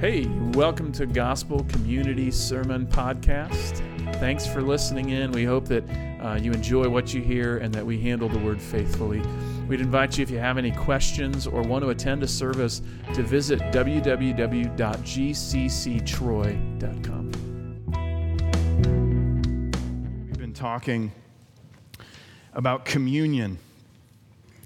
Hey, welcome to Gospel Community Sermon Podcast. Thanks for listening in. We hope that you enjoy what you hear and that we handle the Word faithfully. We'd invite you, if you have any questions or want to attend a service, to visit www.gcctroy.com. We've been talking about communion.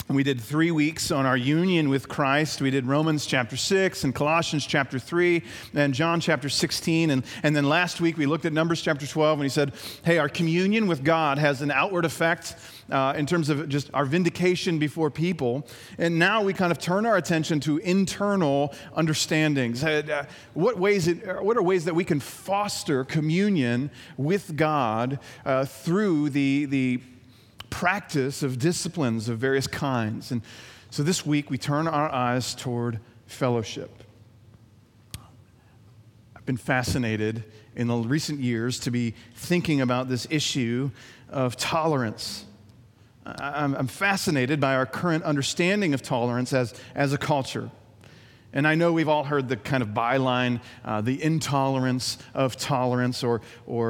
We did 3 weeks on our union with Christ. We did Romans chapter 6 and Colossians chapter 3 and John chapter 16. And then last week we looked at Numbers chapter 12 and he said, hey, our communion with God has an outward effect in terms of just our vindication before people. And now we kind of turn our attention to internal understandings. What are ways that we can foster communion with God through the practice of disciplines of various kinds? And so this week we turn our eyes toward fellowship. I've been fascinated in the recent years to be thinking about this issue of tolerance. I'm fascinated by our current understanding of tolerance as a culture. And I know we've all heard the kind of byline, the intolerance of tolerance, or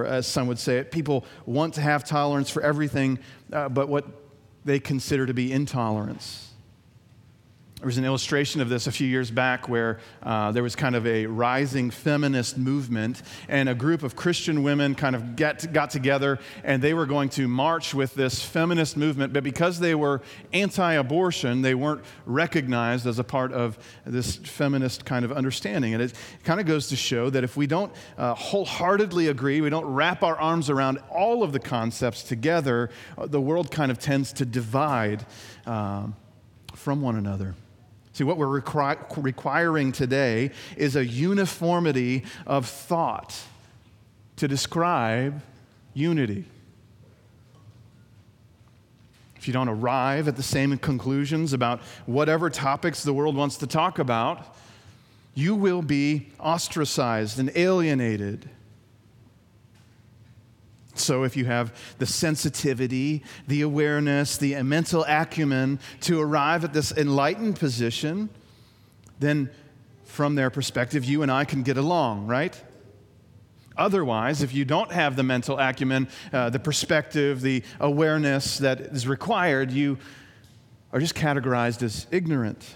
as some would say it, people want to have tolerance for everything, but what they consider to be intolerance. There was an illustration of this a few years back where there was kind of a rising feminist movement, and a group of Christian women kind of got together, and they were going to march with this feminist movement, but because they were anti-abortion, they weren't recognized as a part of this feminist kind of understanding. And it kind of goes to show that if we don't wholeheartedly agree, we don't wrap our arms around all of the concepts together, the world kind of tends to divide from one another. See, what we're requiring today is a uniformity of thought to describe unity. If you don't arrive at the same conclusions about whatever topics the world wants to talk about, you will be ostracized and alienated. So if you have the sensitivity, the awareness, the mental acumen to arrive at this enlightened position, then from their perspective, you and I can get along, right? Otherwise, if you don't have the mental acumen, the perspective, the awareness that is required, you are just categorized as ignorant.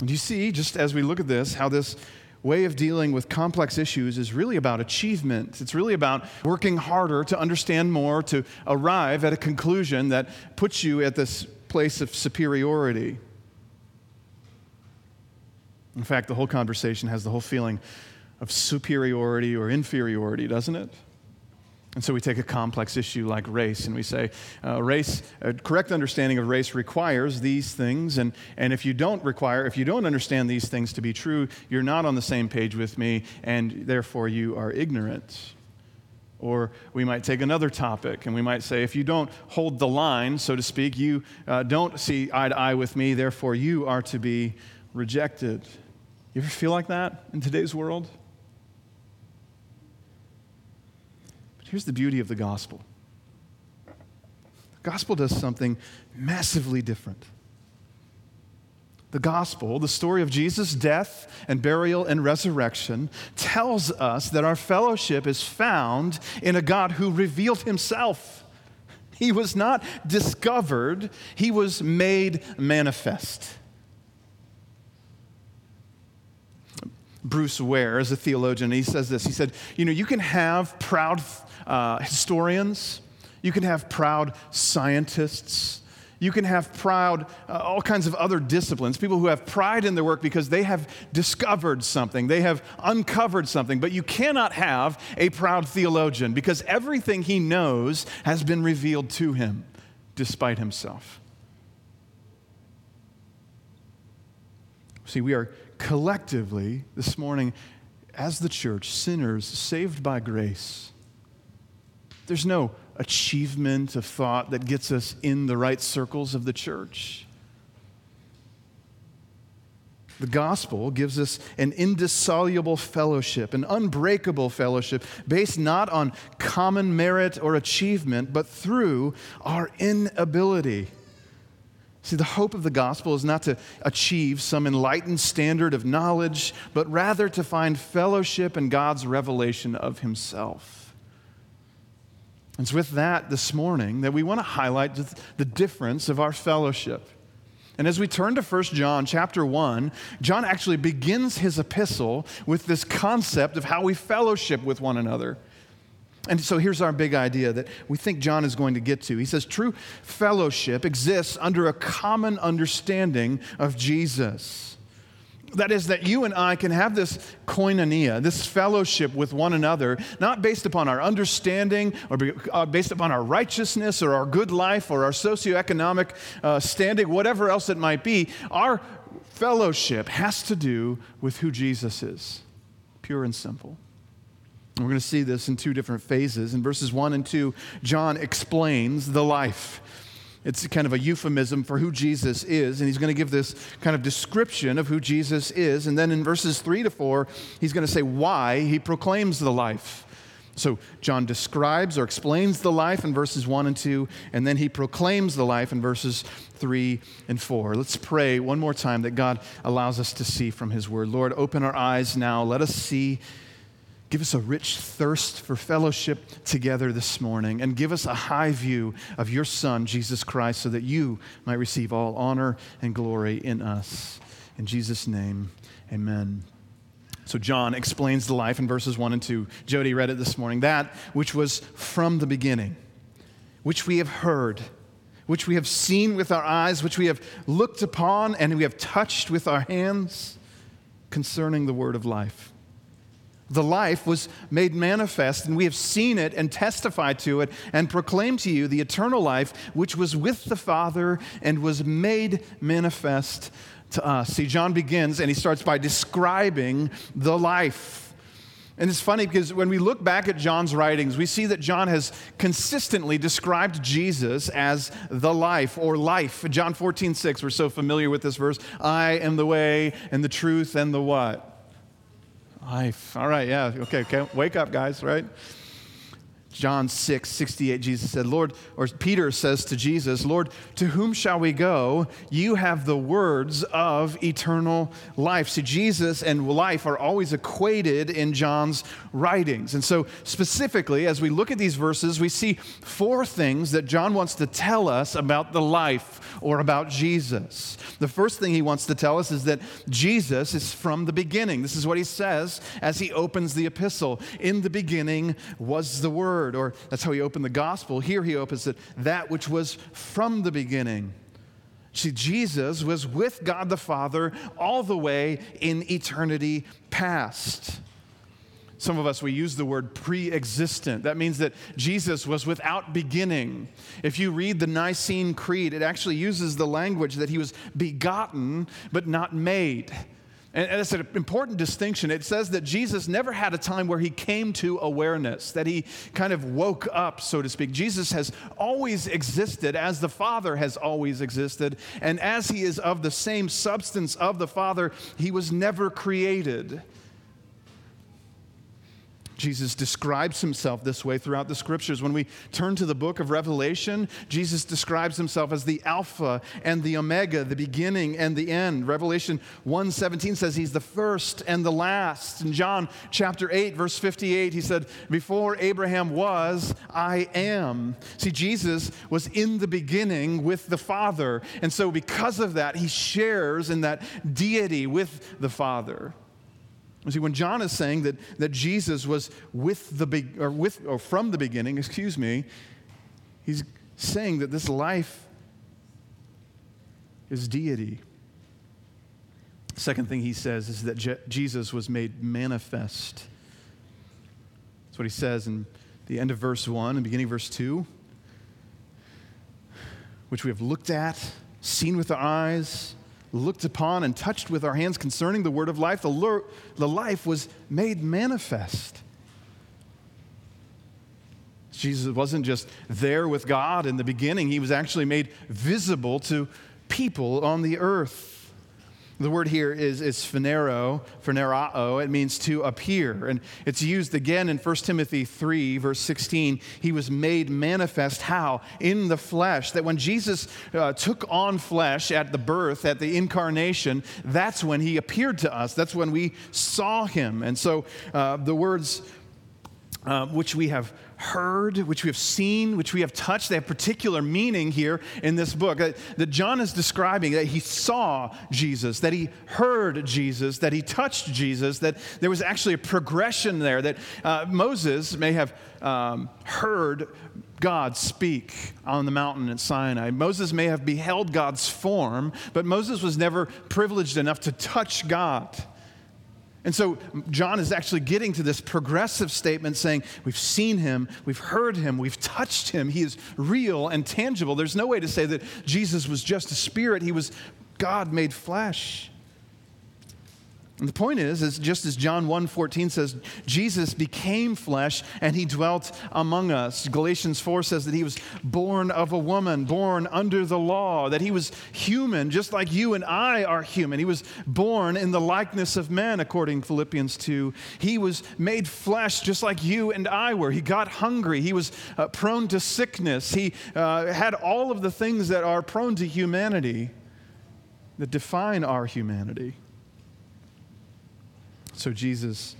And you see, just as we look at this, how this way of dealing with complex issues is really about achievement. It's really about working harder to understand more, to arrive at a conclusion that puts you at this place of superiority. In fact, the whole conversation has the whole feeling of superiority or inferiority, doesn't it? And so we take a complex issue like race and we say, a correct understanding of race requires these things, and if you don't understand these things to be true, you're not on the same page with me, and therefore you are ignorant. Or we might take another topic and we might say, if you don't hold the line, so to speak, you don't see eye to eye with me, therefore you are to be rejected. You ever feel like that in today's world? Here's the beauty of the gospel. The gospel does something massively different. The gospel, the story of Jesus' death and burial and resurrection, tells us that our fellowship is found in a God who revealed himself. He was not discovered, he was made manifest. Bruce Ware is a theologian, and he says this. He said, you can have proud historians, you can have proud scientists, you can have proud all kinds of other disciplines, people who have pride in their work because they have discovered something, they have uncovered something, but you cannot have a proud theologian because everything he knows has been revealed to him despite himself. See, we are collectively this morning as the church, sinners saved by grace. There's no achievement of thought that gets us in the right circles of the church. The gospel gives us an indissoluble fellowship, an unbreakable fellowship based not on common merit or achievement, but through our inability See, the hope of the gospel is not to achieve some enlightened standard of knowledge, but rather to find fellowship in God's revelation of himself. And it's with that this morning that we want to highlight the difference of our fellowship. And as we turn to 1 John chapter 1, John actually begins his epistle with this concept of how we fellowship with one another. And so here's our big idea that we think John is going to get to. He says, true fellowship exists under a common understanding of Jesus. That is, that you and I can have this koinonia, this fellowship with one another, not based upon our understanding or based upon our righteousness or our good life or our socioeconomic standing, whatever else it might be. Our fellowship has to do with who Jesus is, pure and simple. We're going to see this in two different phases. In verses 1 and 2, John explains the life. It's kind of a euphemism for who Jesus is, and he's going to give this kind of description of who Jesus is. And then in verses 3 to 4, he's going to say why he proclaims the life. So John describes or explains the life in verses 1 and 2, and then he proclaims the life in verses 3 and 4. Let's pray one more time that God allows us to see from his word. Lord, open our eyes now. Let us see. Give us a rich thirst for fellowship together this morning, and give us a high view of your Son, Jesus Christ, so that you might receive all honor and glory in us. In Jesus' name, amen. So John explains the life in verses 1 and 2. Jody read it this morning. That which was from the beginning, which we have heard, which we have seen with our eyes, which we have looked upon and we have touched with our hands concerning the word of life. The life was made manifest, and we have seen it and testified to it and proclaimed to you the eternal life which was with the Father and was made manifest to us. See, John begins, and he starts by describing the life. And it's funny because when we look back at John's writings, we see that John has consistently described Jesus as the life or life. John 14:6, we're so familiar with this verse. I am the way and the truth and the what? Life. All right, yeah, okay. Wake up, guys, right? John 6:68, Jesus said, Peter says to Jesus, Lord, to whom shall we go? You have the words of eternal life. See, Jesus and life are always equated in John's writings. And so specifically, as we look at these verses, we see four things that John wants to tell us about the life or about Jesus. The first thing he wants to tell us is that Jesus is from the beginning. This is what he says as he opens the epistle. In the beginning was the Word. Or that's how he opened the gospel. Here he opens it, that which was from the beginning. See, Jesus was with God the Father all the way in eternity past. Some of us, we use the word pre-existent. That means that Jesus was without beginning. If you read the Nicene Creed, it actually uses the language that he was begotten but not made. And that's an important distinction. It says that Jesus never had a time where he came to awareness, that he kind of woke up, so to speak. Jesus has always existed as the Father has always existed, and as he is of the same substance of the Father, he was never created. Jesus describes himself this way throughout the scriptures. When we turn to the book of Revelation, Jesus describes himself as the Alpha and the Omega, the beginning and the end. Revelation 1:17 says he's the first and the last. In John chapter 8, verse 58, he said, before Abraham was, I am. See, Jesus was in the beginning with the Father. And so because of that, he shares in that deity with the Father. See, when John is saying that Jesus was from the beginning, he's saying that this life is deity. Second thing he says is that Jesus was made manifest. That's what he says in the end of verse 1 and beginning of verse 2, which we have looked at, seen with our eyes, looked upon and touched with our hands concerning the word of life. The life was made manifest. Jesus wasn't just there with God in the beginning. He was actually made visible to people on the earth. The word here is phanerao. It means to appear. And it's used again in 1 Timothy 3, verse 16. He was made manifest, how? In the flesh. That when Jesus took on flesh at the birth, at the incarnation, that's when he appeared to us. That's when we saw him. And so the words which we have heard, which we have seen, which we have touched. They have particular meaning here in this book. That John is describing that he saw Jesus, that he heard Jesus, that he touched Jesus, that there was actually a progression there, that Moses may have heard God speak on the mountain at Sinai. Moses may have beheld God's form, but Moses was never privileged enough to touch God. And so John is actually getting to this progressive statement saying, we've seen him, we've heard him, we've touched him. He is real and tangible. There's no way to say that Jesus was just a spirit. He was God made flesh. And the point is just as John 1:14 says, Jesus became flesh and he dwelt among us. Galatians 4 says that he was born of a woman, born under the law, that he was human, just like you and I are human. He was born in the likeness of men, according to Philippians 2. He was made flesh just like you and I were. He got hungry. He was prone to sickness. He had all of the things that are prone to humanity, that define our humanity. So Jesus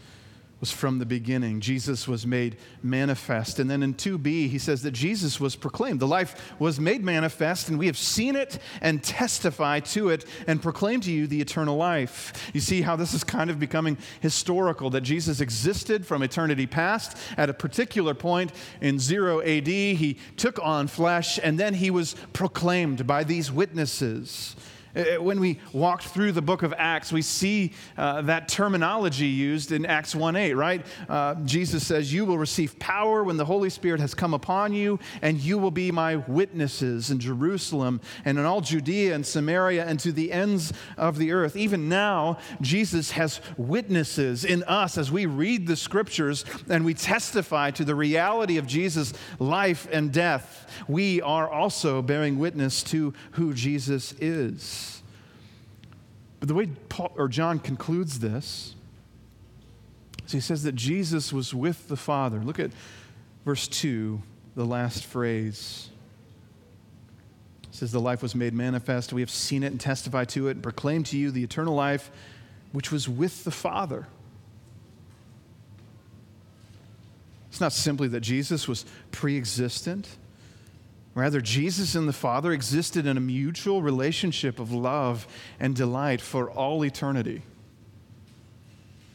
was from the beginning. Jesus was made manifest. And then in 2b, he says that Jesus was proclaimed. The life was made manifest, and we have seen it and testify to it and proclaim to you the eternal life. You see how this is kind of becoming historical, that Jesus existed from eternity past. At a particular point in 0 AD, he took on flesh, and then he was proclaimed by these witnesses. When we walked through the book of Acts, we see that terminology used in Acts 1:8, right? Jesus says, you will receive power when the Holy Spirit has come upon you, and you will be my witnesses in Jerusalem and in all Judea and Samaria and to the ends of the earth. Even now, Jesus has witnesses in us as we read the scriptures and we testify to the reality of Jesus' life and death. We are also bearing witness to who Jesus is. But the way John concludes this is he says that Jesus was with the Father. Look at verse 2, the last phrase. It says, the life was made manifest. We have seen it and testified to it and proclaimed to you the eternal life, which was with the Father. It's not simply that Jesus was pre-existent. Rather, Jesus and the Father existed in a mutual relationship of love and delight for all eternity,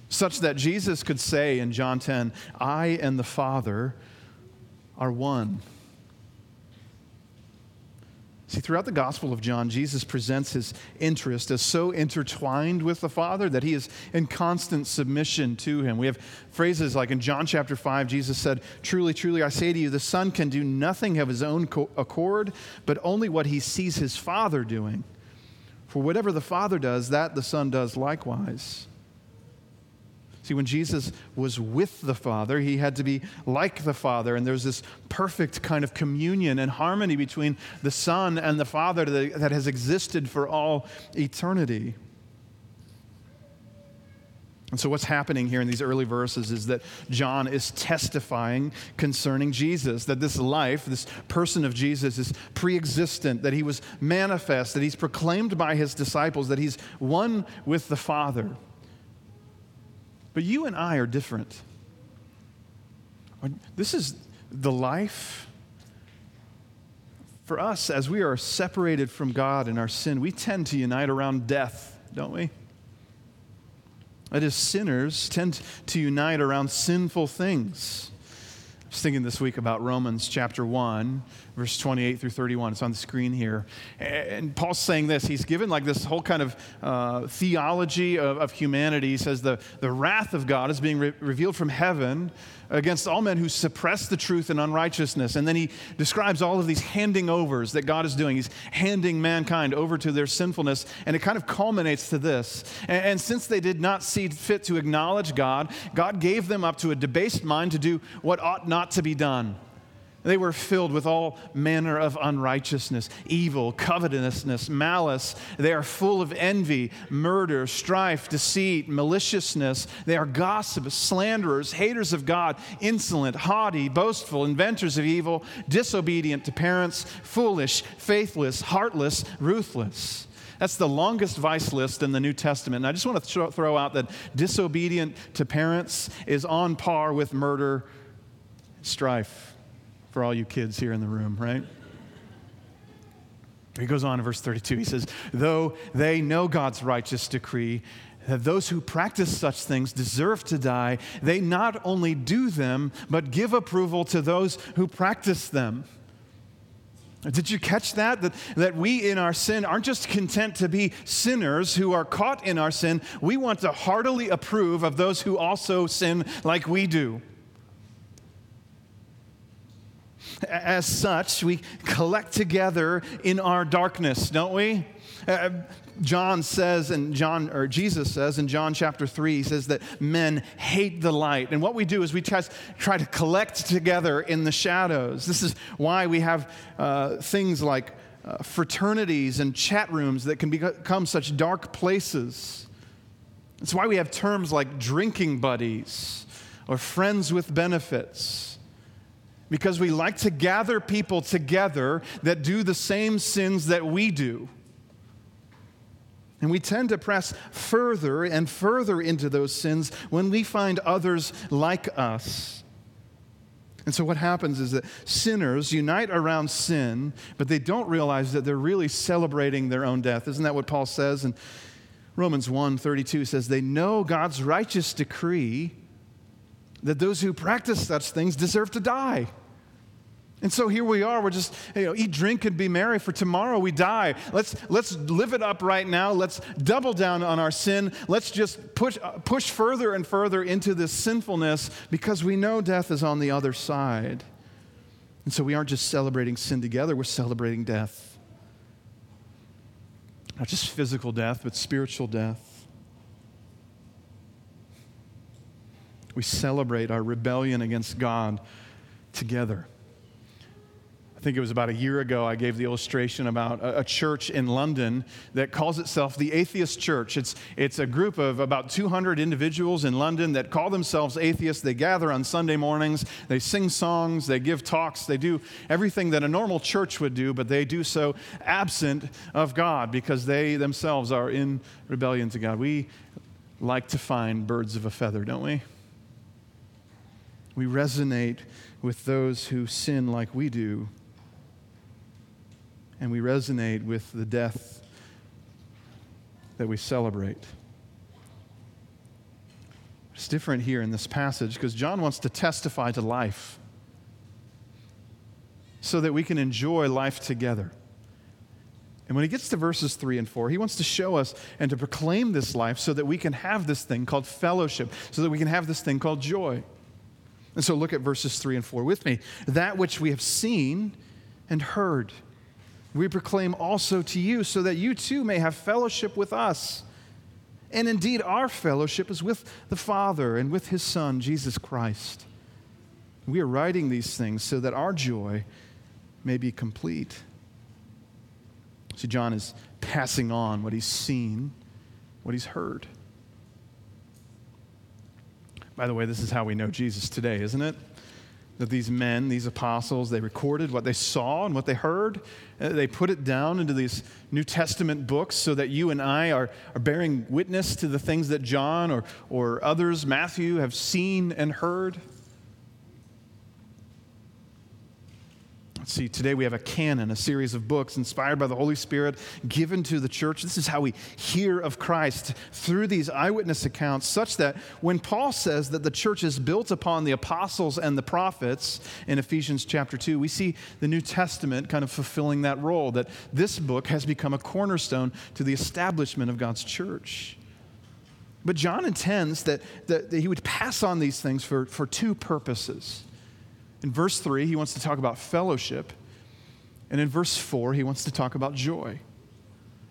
such that Jesus could say in John 10, I and the Father are one. See, throughout the Gospel of John, Jesus presents his interest as so intertwined with the Father that he is in constant submission to him. We have phrases like in John chapter 5, Jesus said, truly, truly, I say to you, the Son can do nothing of his own accord, but only what he sees his Father doing. For whatever the Father does, that the Son does likewise. See, when Jesus was with the Father, he had to be like the Father, and there's this perfect kind of communion and harmony between the Son and the Father that has existed for all eternity. And so what's happening here in these early verses is that John is testifying concerning Jesus, that this life, this person of Jesus is pre-existent, that he was manifest, that he's proclaimed by his disciples, that he's one with the Father. But you and I are different. This is the life. For us, as we are separated from God in our sin, we tend to unite around death, don't we? That is, sinners tend to unite around sinful things. I was thinking this week about Romans chapter 1, verse 28 through 31. It's on the screen here. And Paul's saying this. He's given like this whole kind of theology of humanity. He says the wrath of God is being revealed from heaven against all men who suppress the truth in unrighteousness. And then he describes all of these handing overs that God is doing. He's handing mankind over to their sinfulness. And it kind of culminates to this. And since they did not see fit to acknowledge God, God gave them up to a debased mind to do what ought not to be done. They were filled with all manner of unrighteousness, evil, covetousness, malice. They are full of envy, murder, strife, deceit, maliciousness. They are gossips, slanderers, haters of God, insolent, haughty, boastful, inventors of evil, disobedient to parents, foolish, faithless, heartless, ruthless. That's the longest vice list in the New Testament. And I just want to throw out that disobedient to parents is on par with murder, strife, for all you kids here in the room, right? He goes on in verse 32. He says, though they know God's righteous decree, that those who practice such things deserve to die, they not only do them, but give approval to those who practice them. Did you catch that? That we in our sin aren't just content to be sinners who are caught in our sin. We want to heartily approve of those who also sin like we do. As such, we collect together in our darkness, don't we? Jesus says in John chapter 3, he says that men hate the light. And what we do is we try to collect together in the shadows. This is why we have things like fraternities and chat rooms that can become such dark places. It's why we have terms like drinking buddies or friends with benefits. Because we like to gather people together that do the same sins that we do. And we tend to press further and further into those sins when we find others like us. And so what happens is that sinners unite around sin, but they don't realize that they're really celebrating their own death. Isn't that what Paul says? And Romans 1:32 says, they know God's righteous decree that those who practice such things deserve to die. And so here we are, we're just, eat, drink, and be merry, for tomorrow we die. Let's live it up right now. Let's double down on our sin. Let's just push further and further into this sinfulness because we know death is on the other side. And so we aren't just celebrating sin together, we're celebrating death. Not just physical death, but spiritual death. We celebrate our rebellion against God together. I think it was about a year ago I gave the illustration about a church in London that calls itself the Atheist Church. It's a group of about 200 individuals in London that call themselves atheists. They gather on Sunday mornings. They sing songs. They give talks. They do everything that a normal church would do, but they do so absent of God because they themselves are in rebellion to God. We like to find birds of a feather, don't we? We resonate with those who sin like we do, and we resonate with the death that we celebrate. It's different here in this passage because John wants to testify to life so that we can enjoy life together. And when he gets to verses 3 and 4, he wants to show us and to proclaim this life so that we can have this thing called fellowship, so that we can have this thing called joy. And so look at verses 3 and 4 with me. That which we have seen and heard, we proclaim also to you, so that you too may have fellowship with us. And indeed, our fellowship is with the Father and with his Son, Jesus Christ. We are writing these things so that our joy may be complete. So John is passing on what he's seen, what he's heard. By the way, this is how we know Jesus today, isn't it? That these men, these apostles, they recorded what they saw and what they heard. They put it down into these New Testament books so that you and I are bearing witness to the things that John or others, Matthew, have seen and heard. See, today we have a canon, a series of books inspired by the Holy Spirit given to the church. This is how we hear of Christ through these eyewitness accounts, such that when Paul says that the church is built upon the apostles and the prophets in Ephesians chapter 2, we see the New Testament kind of fulfilling that role, that this book has become a cornerstone to the establishment of God's church. But John intends that he would pass on these things for two purposes. In verse 3, he wants to talk about fellowship. And in verse 4, he wants to talk about joy.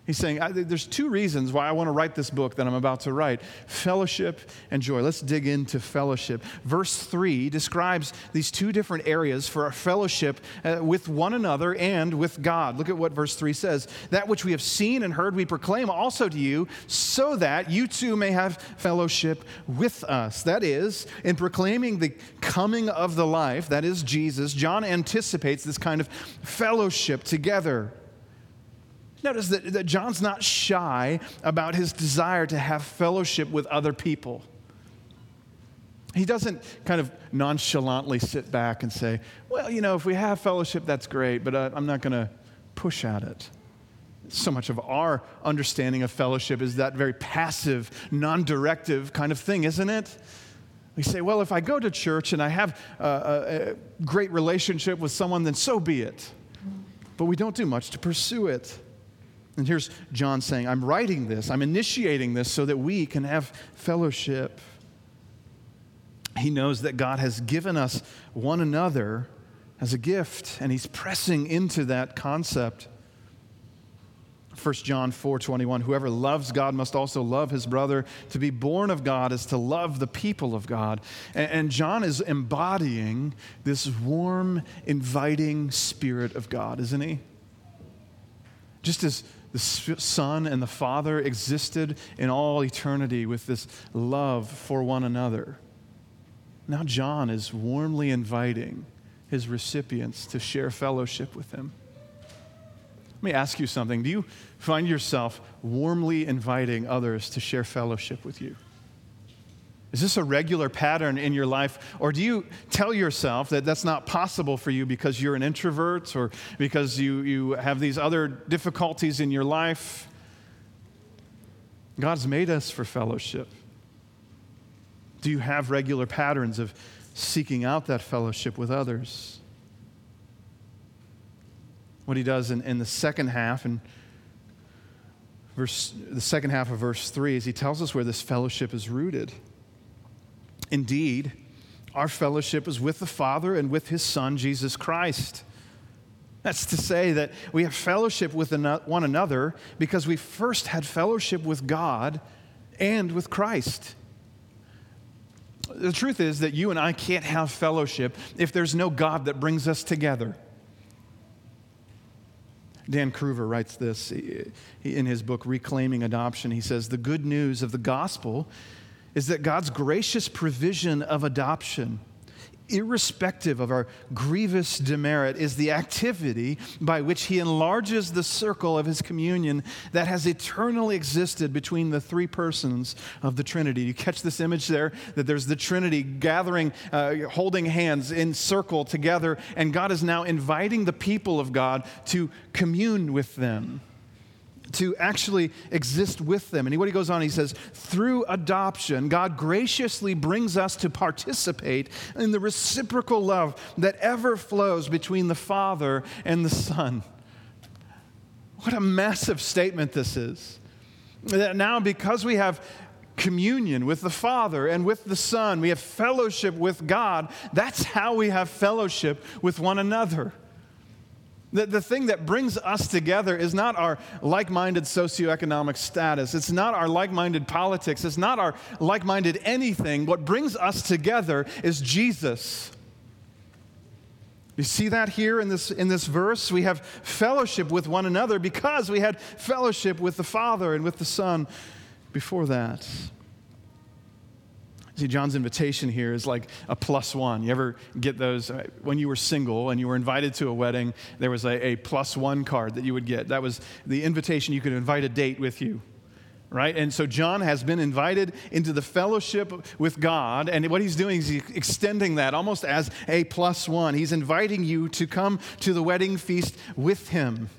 He's saying, there's two reasons why I want to write this book that I'm about to write, fellowship and joy. Let's dig into fellowship. Verse 3 describes these two different areas for our fellowship with one another and with God. Look at what verse 3 says. That which we have seen and heard we proclaim also to you, so that you too may have fellowship with us. That is, in proclaiming the coming of the life, that is Jesus, John anticipates this kind of fellowship together. Notice that John's not shy about his desire to have fellowship with other people. He doesn't kind of nonchalantly sit back and say, well, you know, if we have fellowship, that's great, but I'm not going to push at it. So much of our understanding of fellowship is that very passive, non-directive kind of thing, isn't it? We say, well, if I go to church and I have a great relationship with someone, then so be it. But we don't do much to pursue it. And here's John saying, I'm writing this, I'm initiating this so that we can have fellowship. He knows that God has given us one another as a gift, and he's pressing into that concept. 1 John 4:21, whoever loves God must also love his brother. To be born of God is to love the people of God. And John is embodying this warm, inviting spirit of God, isn't he? Just as the Son and the Father existed in all eternity with this love for one another, now John is warmly inviting his recipients to share fellowship with him. Let me ask you something. Do you find yourself warmly inviting others to share fellowship with you? Is this a regular pattern in your life, or do you tell yourself that that's not possible for you because you're an introvert or because you have these other difficulties in your life? God's made us for fellowship. Do you have regular patterns of seeking out that fellowship with others? What he does in the second half, and the second half of verse 3, is he tells us where this fellowship is rooted. Indeed, our fellowship is with the Father and with his Son, Jesus Christ. That's to say that we have fellowship with one another because we first had fellowship with God and with Christ. The truth is that you and I can't have fellowship if there's no God that brings us together. Dan Kruger writes this in his book, Reclaiming Adoption. He says, the good news of the gospel is that God's gracious provision of adoption, irrespective of our grievous demerit, is the activity by which he enlarges the circle of his communion that has eternally existed between the three persons of the Trinity. You catch this image there, that there's the Trinity gathering, holding hands in circle together, and God is now inviting the people of God to commune with them, to actually exist with them. And what he goes on, he says, through adoption, God graciously brings us to participate in the reciprocal love that ever flows between the Father and the Son. What a massive statement this is. That now, because we have communion with the Father and with the Son, we have fellowship with God. That's how we have fellowship with one another. The thing that brings us together is not our like-minded socioeconomic status. It's not our like-minded politics. It's not our like-minded anything. What brings us together is Jesus. You see that here in this verse? We have fellowship with one another because we had fellowship with the Father and with the Son before that. See, John's invitation here is like a +1. You ever get those? When you were single and you were invited to a wedding, there was a +1 card that you would get. That was the invitation. You could invite a date with you, right? And so John has been invited into the fellowship with God, and what he's doing is he's extending that almost as a +1. He's inviting you to come to the wedding feast with him.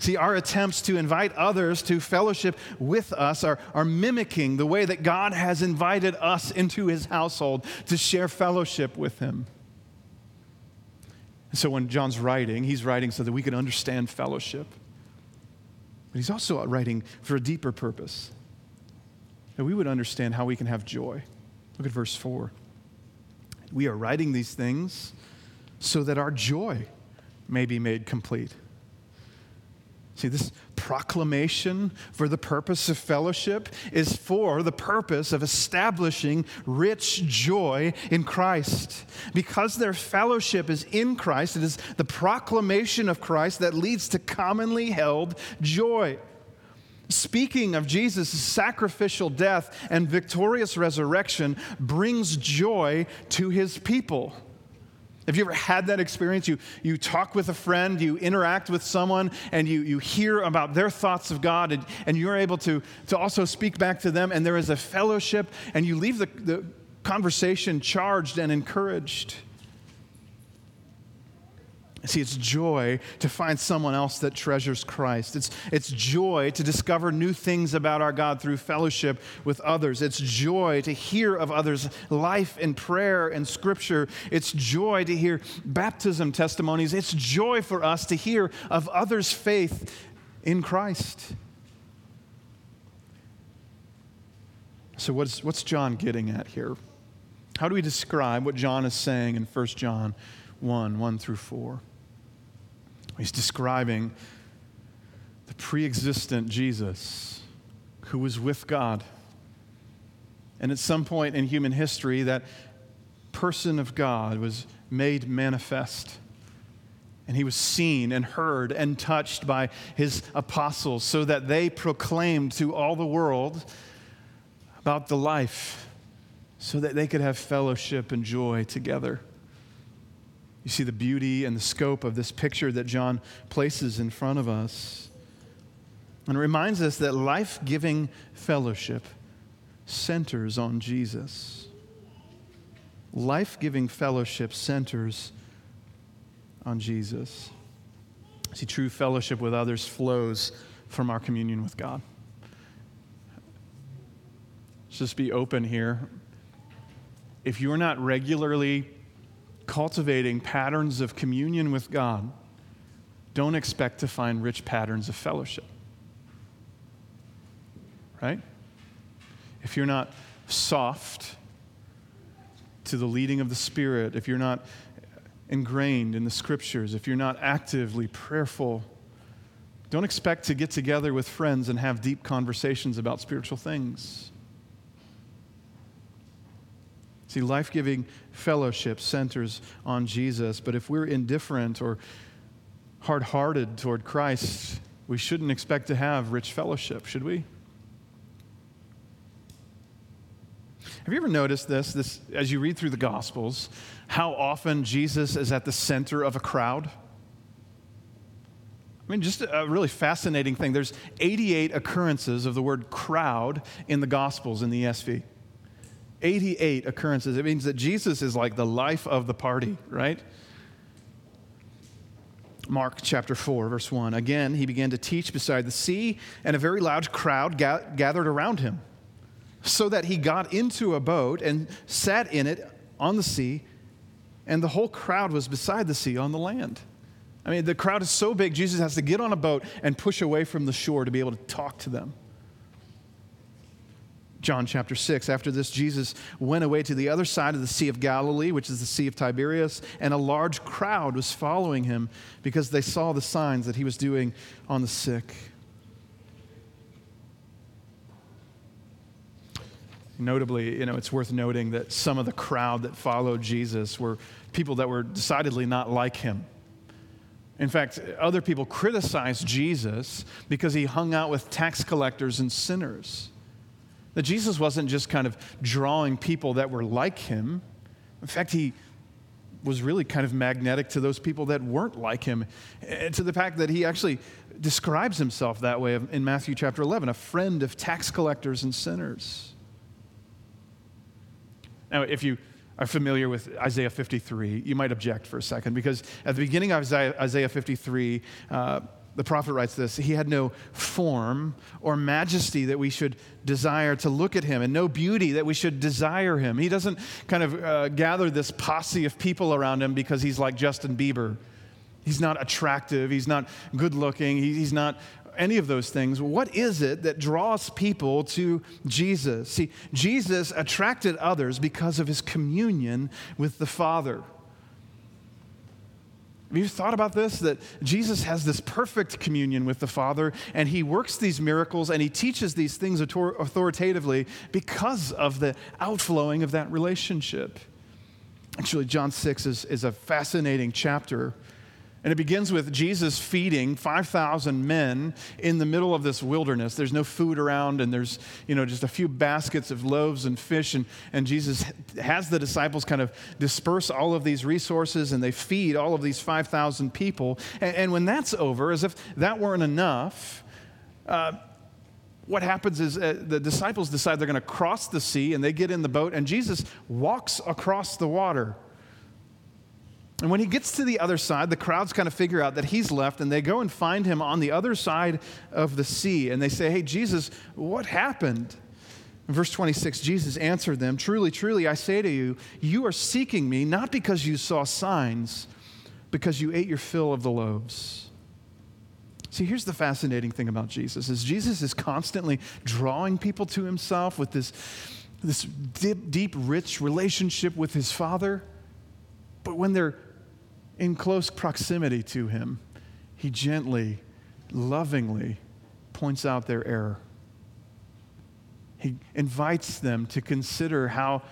See, our attempts to invite others to fellowship with us are mimicking the way that God has invited us into his household to share fellowship with him. And so when John's writing, he's writing so that we can understand fellowship. But he's also writing for a deeper purpose, that we would understand how we can have joy. Look at verse 4. We are writing these things so that our joy may be made complete. See, this proclamation for the purpose of fellowship is for the purpose of establishing rich joy in Christ. Because their fellowship is in Christ, it is the proclamation of Christ that leads to commonly held joy. Speaking of Jesus' sacrificial death and victorious resurrection brings joy to his people. Have you ever had that experience? You talk with a friend, you interact with someone, and you hear about their thoughts of God, and you're able to also speak back to them, and there is a fellowship, and you leave the conversation charged and encouraged. See, it's joy to find someone else that treasures Christ. It's joy to discover new things about our God through fellowship with others. It's joy to hear of others' life in prayer and Scripture. It's joy to hear baptism testimonies. It's joy for us to hear of others' faith in Christ. So what's John getting at here? How do we describe what John is saying in 1 John 1 through 4? He's describing the pre-existent Jesus who was with God. And at some point in human history, that person of God was made manifest. And he was seen and heard and touched by his apostles so that they proclaimed to all the world about the life so that they could have fellowship and joy together. You see the beauty and the scope of this picture that John places in front of us. And it reminds us that life-giving fellowship centers on Jesus. Life-giving fellowship centers on Jesus. See, true fellowship with others flows from our communion with God. Let's just be open here. If you're not regularly cultivating patterns of communion with God, don't expect to find rich patterns of fellowship. Right? If you're not soft to the leading of the Spirit, if you're not ingrained in the Scriptures, if you're not actively prayerful, don't expect to get together with friends and have deep conversations about spiritual things. See, life-giving fellowship centers on Jesus, but if we're indifferent or hard-hearted toward Christ, we shouldn't expect to have rich fellowship, should we? Have you ever noticed this as you read through the Gospels, how often Jesus is at the center of a crowd? I mean, just a really fascinating thing. There's 88 occurrences of the word crowd in the Gospels in the ESV. 88 occurrences. It means that Jesus is like the life of the party, right? Mark chapter 4, verse 1. Again, he began to teach beside the sea, and a very loud crowd gathered around him, so that he got into a boat and sat in it on the sea, and the whole crowd was beside the sea on the land. I mean, the crowd is so big, Jesus has to get on a boat and push away from the shore to be able to talk to them. John chapter 6, after this, Jesus went away to the other side of the Sea of Galilee, which is the Sea of Tiberias, and a large crowd was following him because they saw the signs that he was doing on the sick. Notably, it's worth noting that some of the crowd that followed Jesus were people that were decidedly not like him. In fact, other people criticized Jesus because he hung out with tax collectors and sinners. That Jesus wasn't just kind of drawing people that were like him. In fact, he was really kind of magnetic to those people that weren't like him, to the fact that he actually describes himself that way in Matthew chapter 11, a friend of tax collectors and sinners. Now, if you are familiar with Isaiah 53, you might object for a second, because at the beginning of Isaiah 53, the prophet writes this: he had no form or majesty that we should desire to look at him, and no beauty that we should desire him. He doesn't kind of gather this posse of people around him because he's like Justin Bieber. He's not attractive. He's not good looking. He's not any of those things. What is it that draws people to Jesus? See, Jesus attracted others because of his communion with the Father. Have you thought about this? That Jesus has this perfect communion with the Father, and he works these miracles, and he teaches these things authoritatively because of the outflowing of that relationship. Actually, John 6 is a fascinating chapter. And it begins with Jesus feeding 5,000 men in the middle of this wilderness. There's no food around, and there's, just a few baskets of loaves and fish. And Jesus has the disciples kind of disperse all of these resources, and they feed all of these 5,000 people. And when that's over, as if that weren't enough, what happens is the disciples decide they're going to cross the sea, and they get in the boat, and Jesus walks across the water. And when he gets to the other side, the crowds kind of figure out that he's left, and they go and find him on the other side of the sea. And they say, "Hey, Jesus, what happened?" In verse 26, Jesus answered them, "Truly, truly, I say to you, you are seeking me, not because you saw signs, because you ate your fill of the loaves." See, here's the fascinating thing about Jesus, is Jesus is constantly drawing people to himself with this deep, rich relationship with his Father. But when they're in close proximity to him, he gently, lovingly points out their error. He invites them to consider how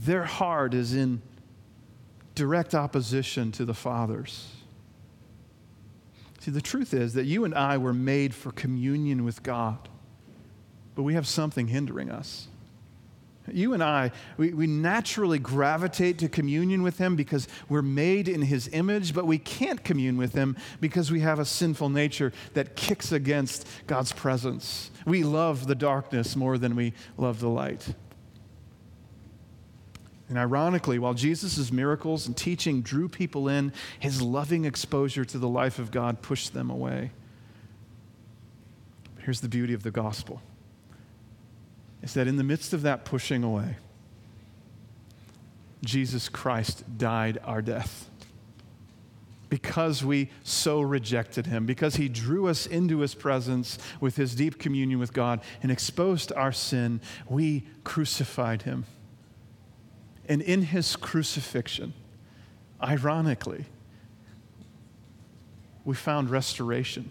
their heart is in direct opposition to the Father's. See, the truth is that you and I were made for communion with God, but we have something hindering us. You and I, we naturally gravitate to communion with him because we're made in his image, but we can't commune with him because we have a sinful nature that kicks against God's presence. We love the darkness more than we love the light. And ironically, while Jesus' miracles and teaching drew people in, his loving exposure to the life of God pushed them away. But here's the beauty of the gospel. Is that in the midst of that pushing away, Jesus Christ died our death because we so rejected him, because he drew us into his presence with his deep communion with God and exposed our sin. We crucified him. And in his crucifixion, ironically, we found restoration.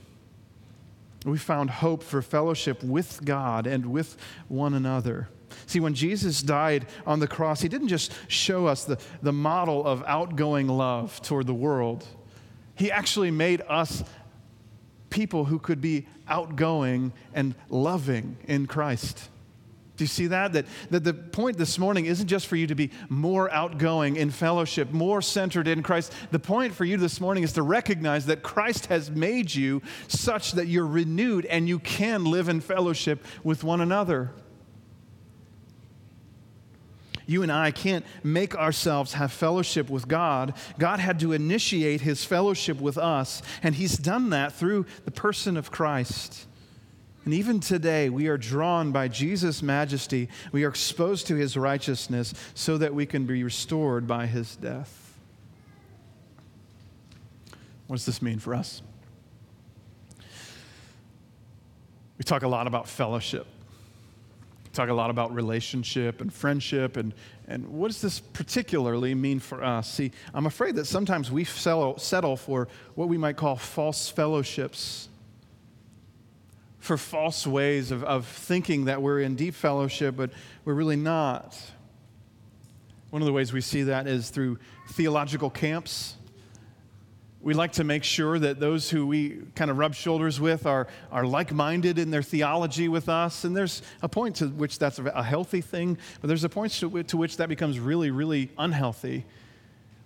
We found hope for fellowship with God and with one another. See, when Jesus died on the cross, he didn't just show us the model of outgoing love toward the world. He actually made us people who could be outgoing and loving in Christ. Do you see that? That the point this morning isn't just for you to be more outgoing in fellowship, more centered in Christ. The point for you this morning is to recognize that Christ has made you such that you're renewed and you can live in fellowship with one another. You and I can't make ourselves have fellowship with God. God had to initiate his fellowship with us, and he's done that through the person of Christ. And even today, we are drawn by Jesus' majesty. We are exposed to his righteousness so that we can be restored by his death. What does this mean for us? We talk a lot about fellowship. We talk a lot about relationship and friendship. And what does this particularly mean for us? See, I'm afraid that sometimes we settle for what we might call false fellowships, for false ways of thinking that we're in deep fellowship, but we're really not. One of the ways we see that is through theological camps. We like to make sure that those who we kind of rub shoulders with are like-minded in their theology with us, and there's a point to which that's a healthy thing, but there's a point to which that becomes really, really unhealthy,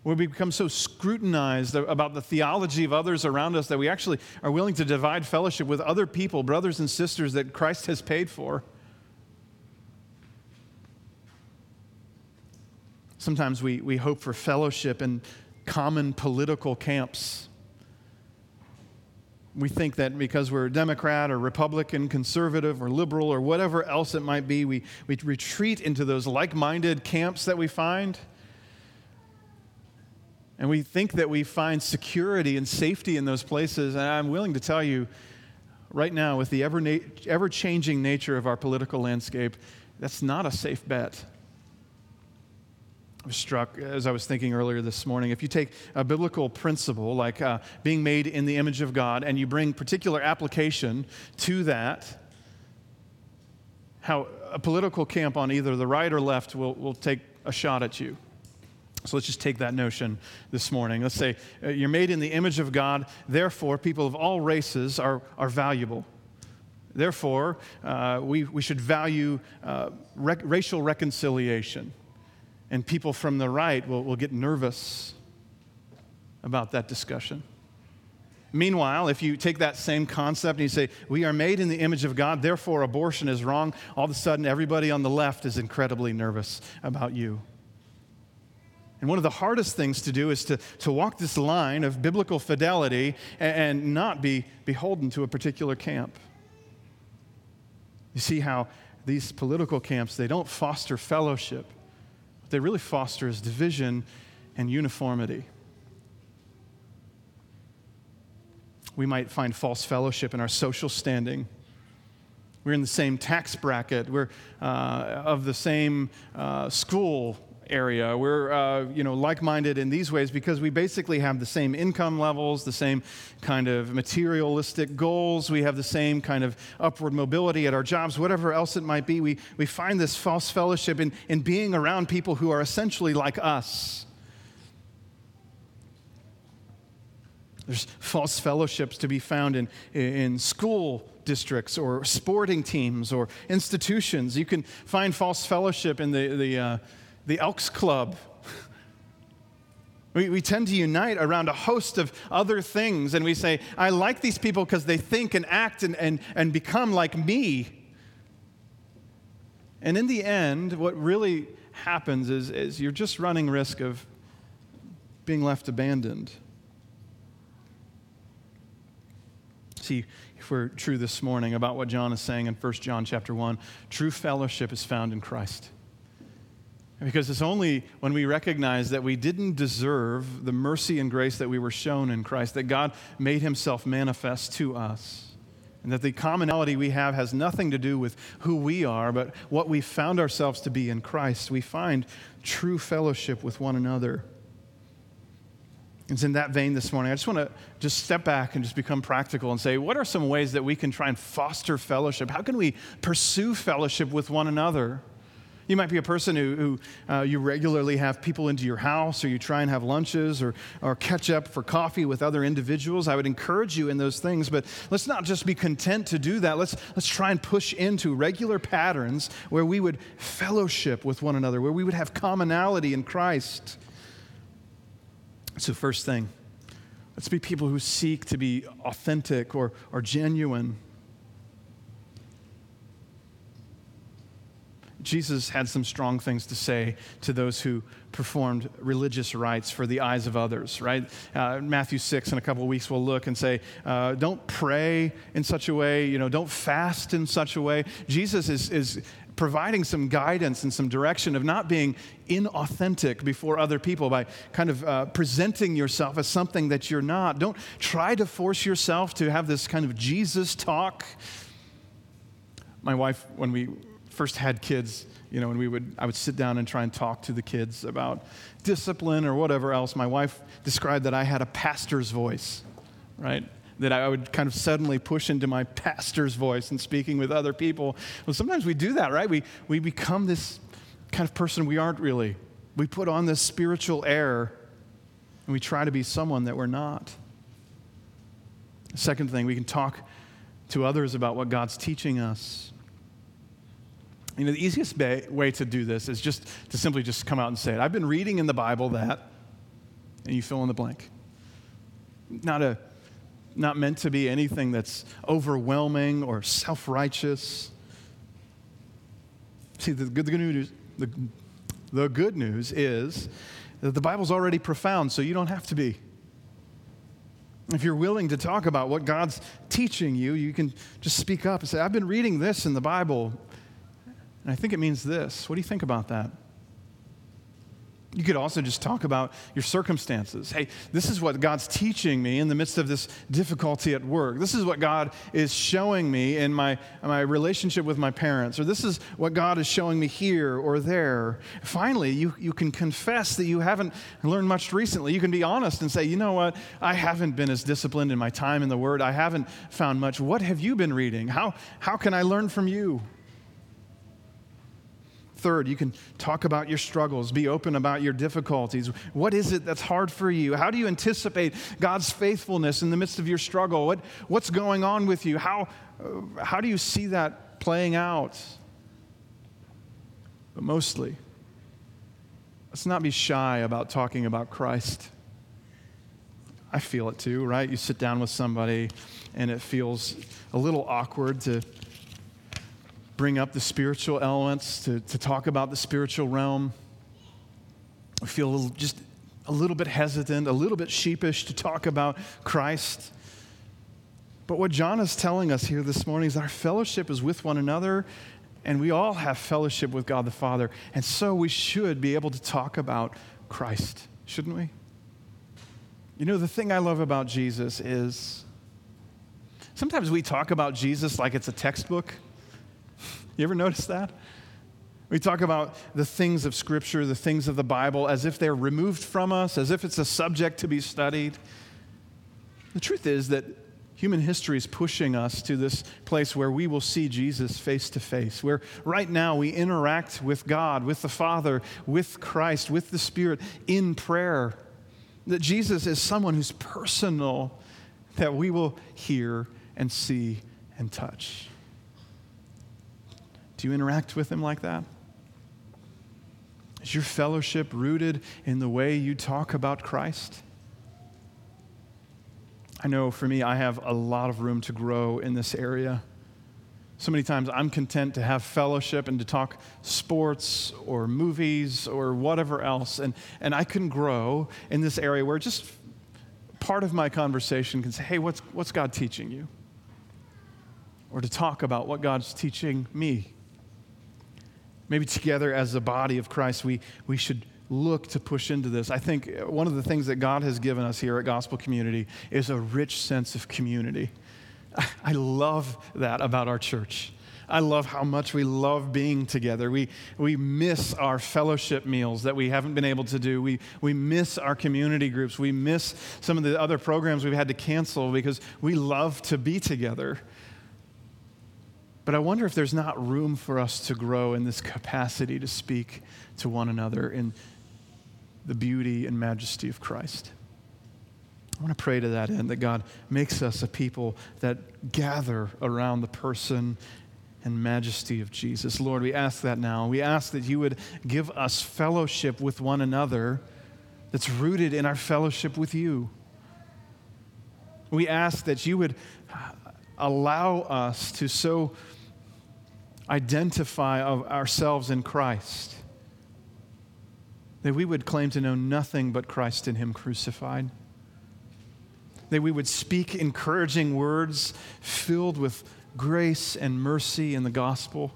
where we become so scrutinized about the theology of others around us that we actually are willing to divide fellowship with other people, brothers and sisters that Christ has paid for. Sometimes we hope for fellowship in common political camps. We think that because we're a Democrat or Republican, conservative or liberal or whatever else it might be, we retreat into those like-minded camps that we find. And we think that we find security and safety in those places. And I'm willing to tell you right now, with the ever-changing nature of our political landscape, that's not a safe bet. struck as I was thinking earlier this morning. If you take a biblical principle like being made in the image of God and you bring particular application to that, how a political camp on either the right or left will take a shot at you. So let's just take that notion this morning. Let's say you're made in the image of God, therefore people of all races are valuable. Therefore, we should value racial reconciliation. And people from the right will get nervous about that discussion. Meanwhile, if you take that same concept and you say, we are made in the image of God, therefore abortion is wrong, all of a sudden everybody on the left is incredibly nervous about you. And one of the hardest things to do is to walk this line of biblical fidelity and not be beholden to a particular camp. You see how these political camps, they don't foster fellowship. What they really foster is division and uniformity. We might find false fellowship in our social standing. We're in the same tax bracket. We're of the same school area. We're like-minded in these ways because we basically have the same income levels, the same kind of materialistic goals. We have the same kind of upward mobility at our jobs, whatever else it might be. We find this false fellowship in being around people who are essentially like us. There's false fellowships to be found in school districts or sporting teams or institutions. You can find false fellowship in the Elks Club. We tend to unite around a host of other things, and we say, I like these people because they think and act and become like me. And in the end, what really happens is you're just running risk of being left abandoned. See if we're true this morning about what John is saying in 1 John chapter 1. True fellowship is found in Christ. Because it's only when we recognize that we didn't deserve the mercy and grace that we were shown in Christ, that God made himself manifest to us, and that the commonality we have has nothing to do with who we are, but what we found ourselves to be in Christ. We find true fellowship with one another. It's in that vein this morning. I just want to just step back and just become practical and say, what are some ways that we can try and foster fellowship? How can we pursue fellowship with one another? You might be a person who you regularly have people into your house, or you try and have lunches or catch up for coffee with other individuals. I would encourage you in those things, but let's not just be content to do that. Let's try and push into regular patterns where we would fellowship with one another, where we would have commonality in Christ. So first thing, let's be people who seek to be authentic or genuine. Jesus had some strong things to say to those who performed religious rites for the eyes of others, right? Matthew 6, in a couple of weeks, we'll look and say, don't pray in such a way, don't fast in such a way. Jesus is providing some guidance and some direction of not being inauthentic before other people by kind of presenting yourself as something that you're not. Don't try to force yourself to have this kind of Jesus talk. My wife, when we first had kids, and I would sit down and try and talk to the kids about discipline or whatever else. My wife described that I had a pastor's voice, right? That I would kind of suddenly push into my pastor's voice and speaking with other people. Well, sometimes we do that, right? We become this kind of person we aren't really. We put on this spiritual air and we try to be someone that we're not. The second thing, we can talk to others about what God's teaching us. The easiest way to do this is just to simply just come out and say it. I've been reading in the Bible that, and you fill in the blank. Not meant to be anything that's overwhelming or self-righteous. See, the good news is that the Bible's already profound, so you don't have to be. If you're willing to talk about what God's teaching you, you can just speak up and say, I've been reading this in the Bible, and I think it means this. What do you think about that? You could also just talk about your circumstances. Hey, this is what God's teaching me in the midst of this difficulty at work. This is what God is showing me in my relationship with my parents. Or this is what God is showing me here or there. Finally, you can confess that you haven't learned much recently. You can be honest and say, you know what? I haven't been as disciplined in my time in the Word. I haven't found much. What have you been reading? How can I learn from you? Third, you can talk about your struggles, be open about your difficulties. What is it that's hard for you? How do you anticipate God's faithfulness in the midst of your struggle? What's going on with you? How do you see that playing out? But mostly, let's not be shy about talking about Christ. I feel it too, right? You sit down with somebody and it feels a little awkward to bring up the spiritual elements, to talk about the spiritual realm. I feel just a little bit hesitant, a little bit sheepish to talk about Christ. But what John is telling us here this morning is our fellowship is with one another, and we all have fellowship with God the Father. And so we should be able to talk about Christ, shouldn't we? You know, the thing I love about Jesus is sometimes we talk about Jesus like it's a textbook. You ever notice that? We talk about the things of Scripture, the things of the Bible, as if they're removed from us, as if it's a subject to be studied. The truth is that human history is pushing us to this place where we will see Jesus face to face, where right now we interact with God, with the Father, with Christ, with the Spirit in prayer. That Jesus is someone who's personal, that we will hear and see and touch. Do you interact with him like that? Is your fellowship rooted in the way you talk about Christ? I know for me, I have a lot of room to grow in this area. So many times I'm content to have fellowship and to talk sports or movies or whatever else, and I can grow in this area where just part of my conversation can say, hey, what's God teaching you? Or to talk about what God's teaching me. Maybe together as a body of Christ, we should look to push into this. I think one of the things that God has given us here at Gospel Community is a rich sense of community. I love that about our church. I love how much we love being together. We miss our fellowship meals that we haven't been able to do. We miss our community groups. We miss some of the other programs we've had to cancel because we love to be together. But I wonder if there's not room for us to grow in this capacity to speak to one another in the beauty and majesty of Christ. I want to pray to that end, that God makes us a people that gather around the person and majesty of Jesus. Lord, we ask that now. We ask that you would give us fellowship with one another that's rooted in our fellowship with you. We ask that you would allow us to so identify of ourselves in Christ, that we would claim to know nothing but Christ in him crucified, that we would speak encouraging words filled with grace and mercy in the gospel,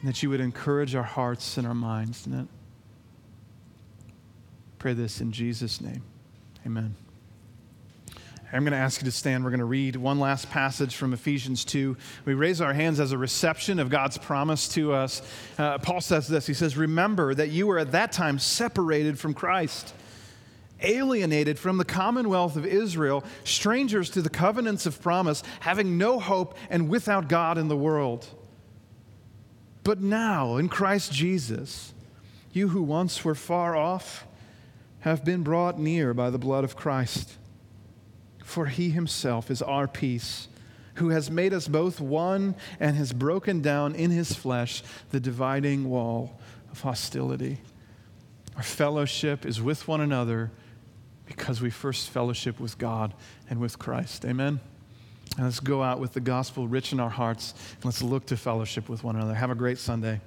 and that you would encourage our hearts and our minds in it. Pray this in Jesus' name. Amen. I'm going to ask you to stand. We're going to read one last passage from Ephesians 2. We raise our hands as a reception of God's promise to us. Paul says this. He says, remember that you were at that time separated from Christ, alienated from the commonwealth of Israel, strangers to the covenants of promise, having no hope and without God in the world. But now, in Christ Jesus, you who once were far off have been brought near by the blood of Christ. For he himself is our peace, who has made us both one and has broken down in his flesh the dividing wall of hostility. Our fellowship is with one another because we first fellowship with God and with Christ. Amen? Now let's go out with the gospel rich in our hearts, and let's look to fellowship with one another. Have a great Sunday.